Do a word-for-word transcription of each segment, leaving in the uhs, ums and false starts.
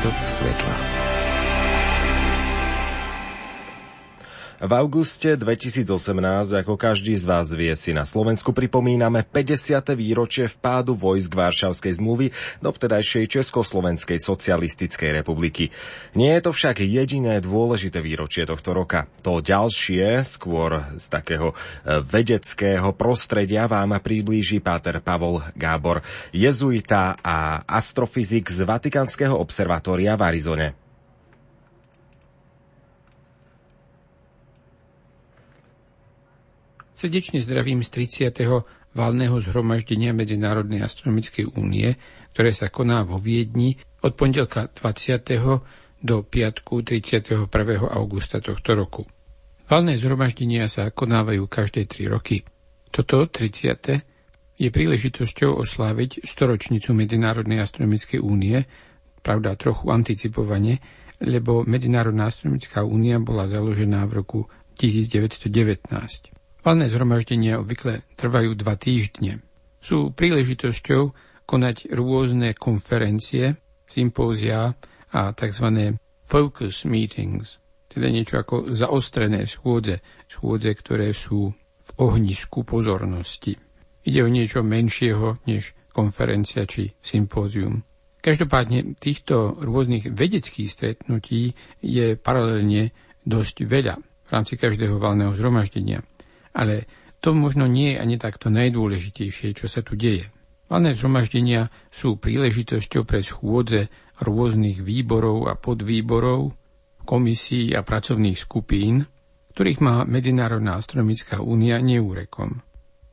svitok svetla. V auguste dvetisícosemnásť, ako každý z vás vie, si na Slovensku pripomíname päťdesiate výročie vpádu vojsk Varšavskej zmluvy do vtedajšej Československej socialistickej republiky. Nie je to však jediné dôležité výročie tohto roka. To ďalšie, skôr z takého vedeckého prostredia, vám priblíži páter Pavol Gábor, jezuita a astrofyzik z Vatikánskeho observatória v Arizone. Srdečne zdravím z tridsiateho valného zhromaždenia Medzinárodnej astronomickej únie, ktoré sa koná vo Viedni od pondelka dvadsiateho do piatku tridsiateho prvého augusta tohto roku. Valné zhromaždenia sa konávajú každé tri roky. Toto tridsiate je príležitosťou osláviť storočnicu Medzinárodnej astronomickej únie, pravda trochu anticipovane, lebo Medzinárodná astronomická únia bola založená v roku devätnásťstodevätnásť. Valné zhromaždenia obvykle trvajú dva týždne. Sú príležitosťou konať rôzne konferencie, sympózia a tzv. Focus meetings, teda niečo ako zaostrené schôdze, schôdze, ktoré sú v ohnisku pozornosti. Ide o niečo menšieho než konferencia či sympózium. Každopádne týchto rôznych vedeckých stretnutí je paralelne dosť veľa v rámci každého valného zhromaždenia. Ale to možno nie je ani takto najdôležitejšie, čo sa tu deje. Valné zhromaždenia sú príležitosťou pre schôdze rôznych výborov a podvýborov, komisií a pracovných skupín, ktorých má Medzinárodná astronomická únia neúrekom.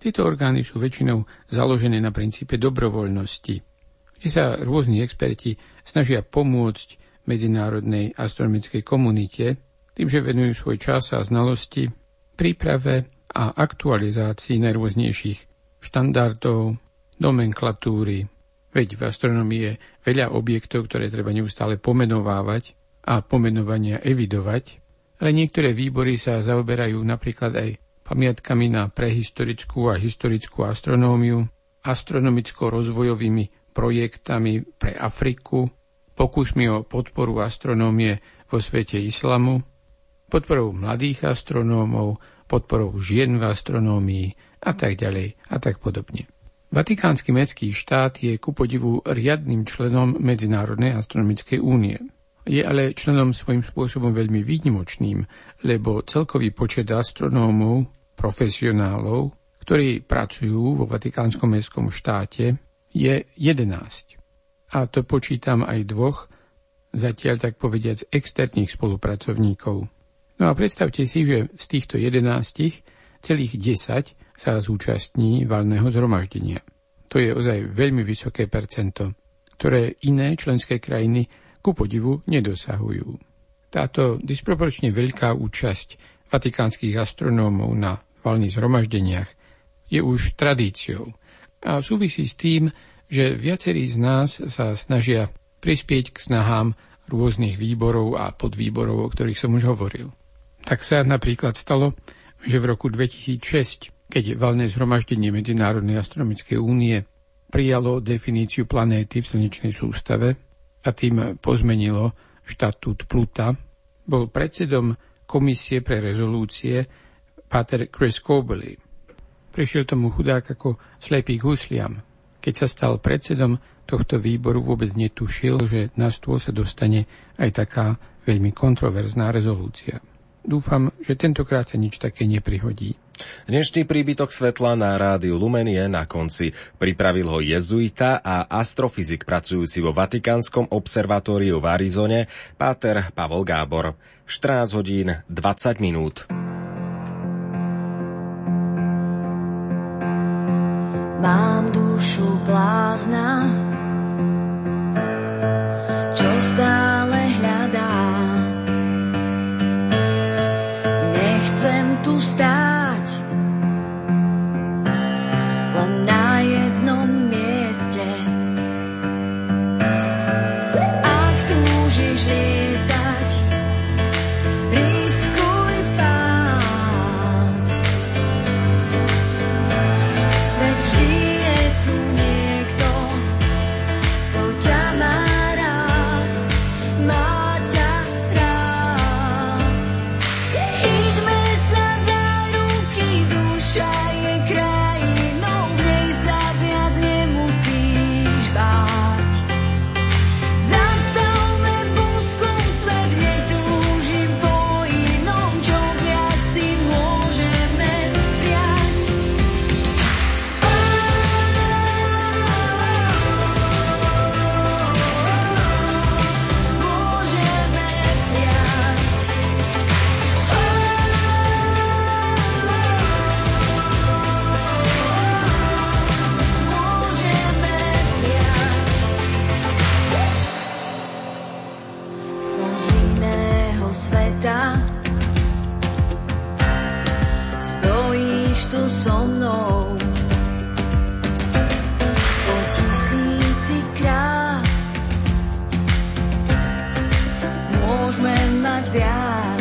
Tieto orgány sú väčšinou založené na princípe dobrovoľnosti, kde sa rôzni experti snažia pomôcť medzinárodnej astronomickej komunite tým, že venujú svoj čas a znalosti príprave a aktualizácii najrôznejších štandardov, nomenklatúry. Veď v astronomii je veľa objektov, ktoré treba neustále pomenovávať a pomenovania evidovať, ale niektoré výbory sa zaoberajú napríklad aj pamiatkami na prehistorickú a historickú astronómiu, astronomicko-rozvojovými projektami pre Afriku, pokusmi o podporu astronómie vo svete islamu, podporou mladých astronómov, podporou žien v astronómii a tak ďalej a tak podobne. Vatikánsky mestský štát je ku podivu riadnym členom Medzinárodnej astronomickej únie. Je ale členom svojím spôsobom veľmi výnimočným, lebo celkový počet astronómov, profesionálov, ktorí pracujú vo Vatikánskom mestskom štáte, je jedenásť. A to počítam aj dvoch, zatiaľ tak povediac externých spolupracovníkov. No a predstavte si, že z týchto jedenástich celých desať sa zúčastní valného zhromaždenia. To je ozaj veľmi vysoké percento, ktoré iné členské krajiny ku podivu nedosahujú. Táto disproporčne veľká účasť vatikánskych astronómov na valných zhromaždeniach je už tradíciou a súvisí s tým, že viacerí z nás sa snažia prispieť k snahám rôznych výborov a podvýborov, o ktorých som už hovoril. Tak sa napríklad stalo, že v roku dvetisícšesť, keď valné zhromaždenie Medzinárodnej astronomickej únie prijalo definíciu planéty v slnečnej sústave a tým pozmenilo štatút Pluta, bol predsedom komisie pre rezolúcie páter Chris Cobley. Prišiel tomu chudák ako slepý k husliam. Keď sa stal predsedom tohto výboru, vôbec netušil, že na stôl sa dostane aj taká veľmi kontroverzná rezolúcia. Dúfam, že tentokrát sa nič také neprihodí. Dnešný príbytok svetla na rádiu Lumen je na konci. Pripravil ho jezuita a astrofyzik pracujúci vo Vatikánskom observatóriu v Arizone, páter Pavol Gábor. štrnásť hodín dvadsať minút. Mám dušu blázna, čo stále hľadá. Chcem tu stáť len na jednom mieste. Ak túžiš lietať, riskuj pád. Veď vždy je tu niekto, so mnou. Po tisíci krát môžeme mať viac.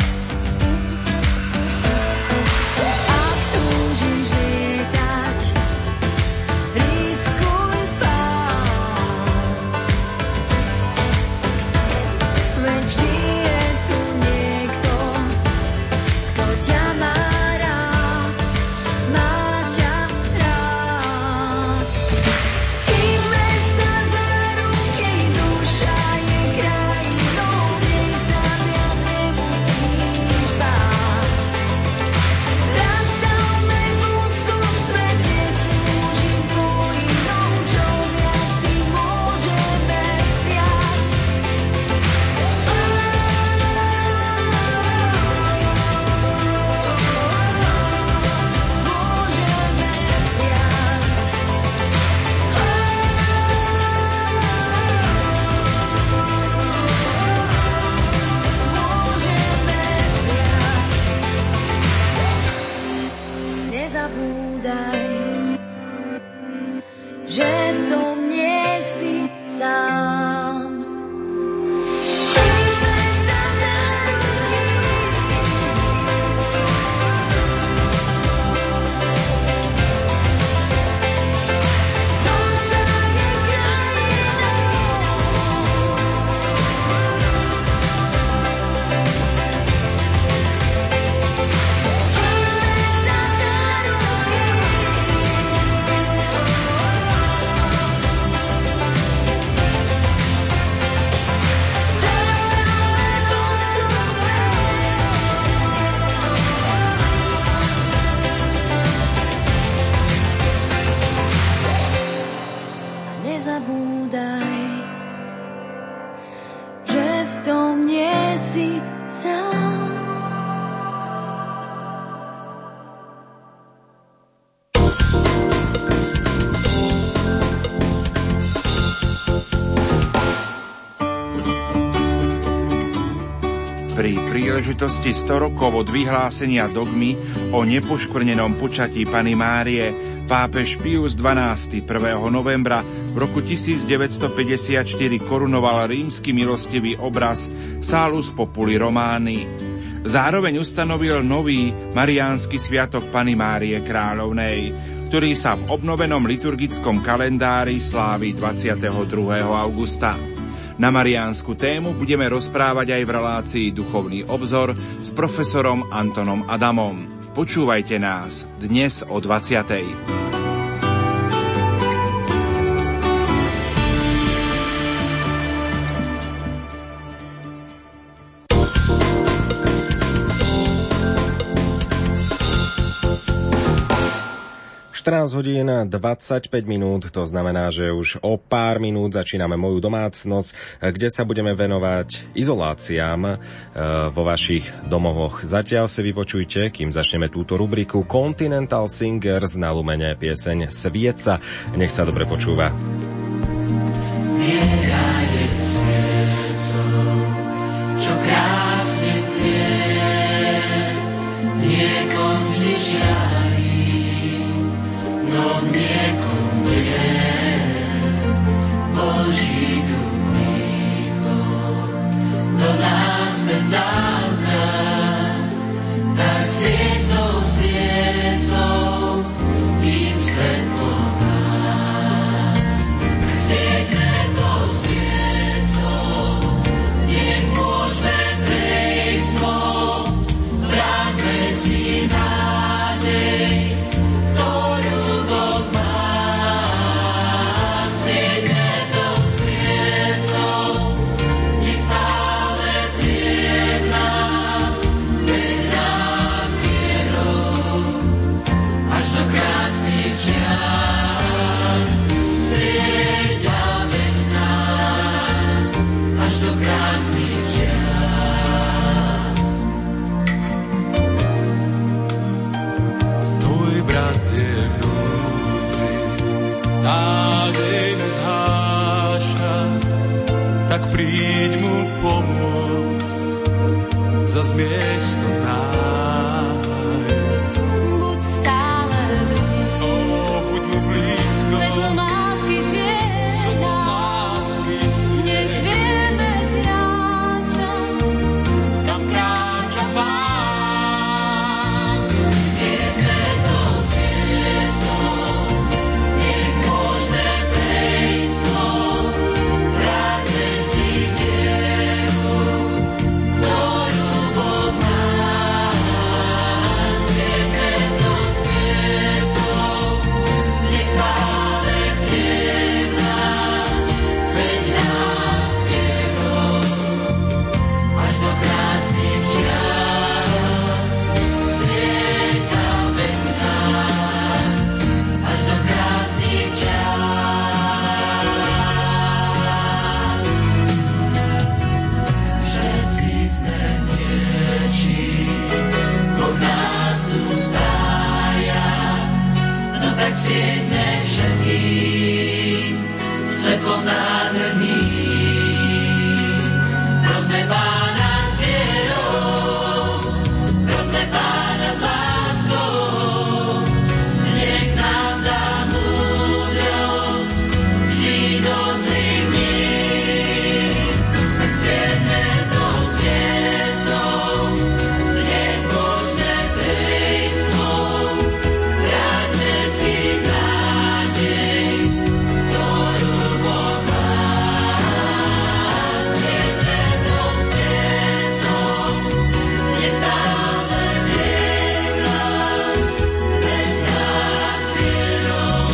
Príležitosti sto rokov od vyhlásenia dogmy o nepoškvrnenom počatí Panny Márie pápež Pius dvanásty. prvého novembra v roku tisíc deväťsto päťdesiatštyri korunoval rímsky milostivý obraz Sálus Populi Romani. Zároveň ustanovil nový mariánsky sviatok Panny Márie Kráľovnej, ktorý sa v obnovenom liturgickom kalendári slávi dvadsiateho druhého augusta. Na mariánsku tému budeme rozprávať aj v relácii Duchovný obzor s profesorom Antonom Adamom. Počúvajte nás dnes o dvadsiatej. štrnásť hodín dvadsaťpäť minút, to znamená, že už o pár minút začíname Moju domácnosť, kde sa budeme venovať izoláciám vo vašich domovoch. Zatiaľ si vypočujte, kým začneme túto rubriku, Continental Singers na Lumene, pieseň Svieca. Nech sa dobre počúva. Viera je sviecou, čo krásne trie, niekomže žiari. No niekomu nie, Boží duch východ, do nás ten zázrak, tak svieť tou sviecou, kým svetlo má. Tak svieťme tou sviecou, nech môžeme prejsť mou, vráťme si nádej, ktorú nádej mu zháša, tak príď mu pomôcť, zas miesto nájsť. Buď stále v sieťme všetkým svetlom nádherným. Prosme Pána s vierou, prosme Pána s láskou, nech nám dá múdrosť žiť do zlých dní. Tak sieťme tou sviecou, nech môžeme prísť s tmou, vráťme si nádej, ktorú Boh má. Sieťme tou sviecou, nech stále hrie v nás, veď nás vierou,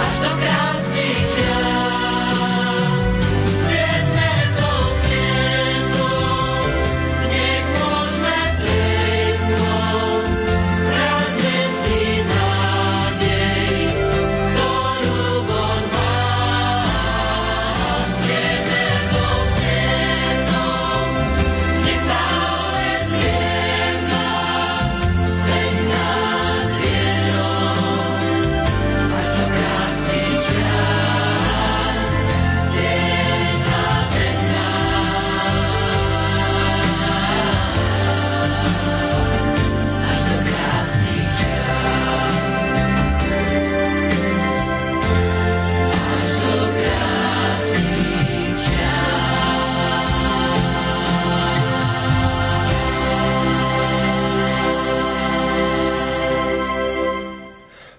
až do krásnych čas. Sieťme tou sviecou, nech môžeme prísť s tmou, vráťme si nádej, ktorú Boh má. Sieťme tou sviecou, nech stále hrie v nás, veď nás vierou, až do krásnych čas. Svieťa veď nás, až do krásnych čas. Až do krásnych čas.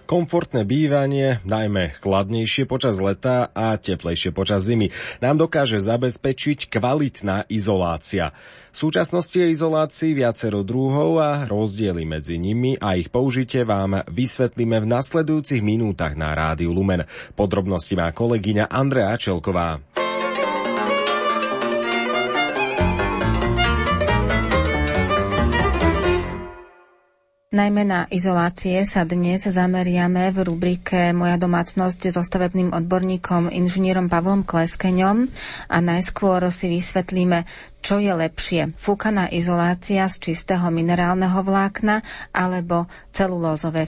Komfortné bývanie, najmä chladnejšie počas leta a teplejšie počas zimy, nám dokáže zabezpečiť kvalitná izolácia. V súčasnosti je izolácií viacero druhov a rozdiely medzi nimi a ich použitie vám vysvetlíme v nasledujúcich minútach na Rádiu Lumen. Podrobnosti má kolegyňa Andrea Čelková. Najmä na izolácie sa dnes zameriame v rubrike Moja domácnosť so stavebným odborníkom inžinierom Pavlom Kleskeňom a najskôr si vysvetlíme, čo je lepšie. Fúkaná izolácia z čistého minerálneho vlákna alebo celulózové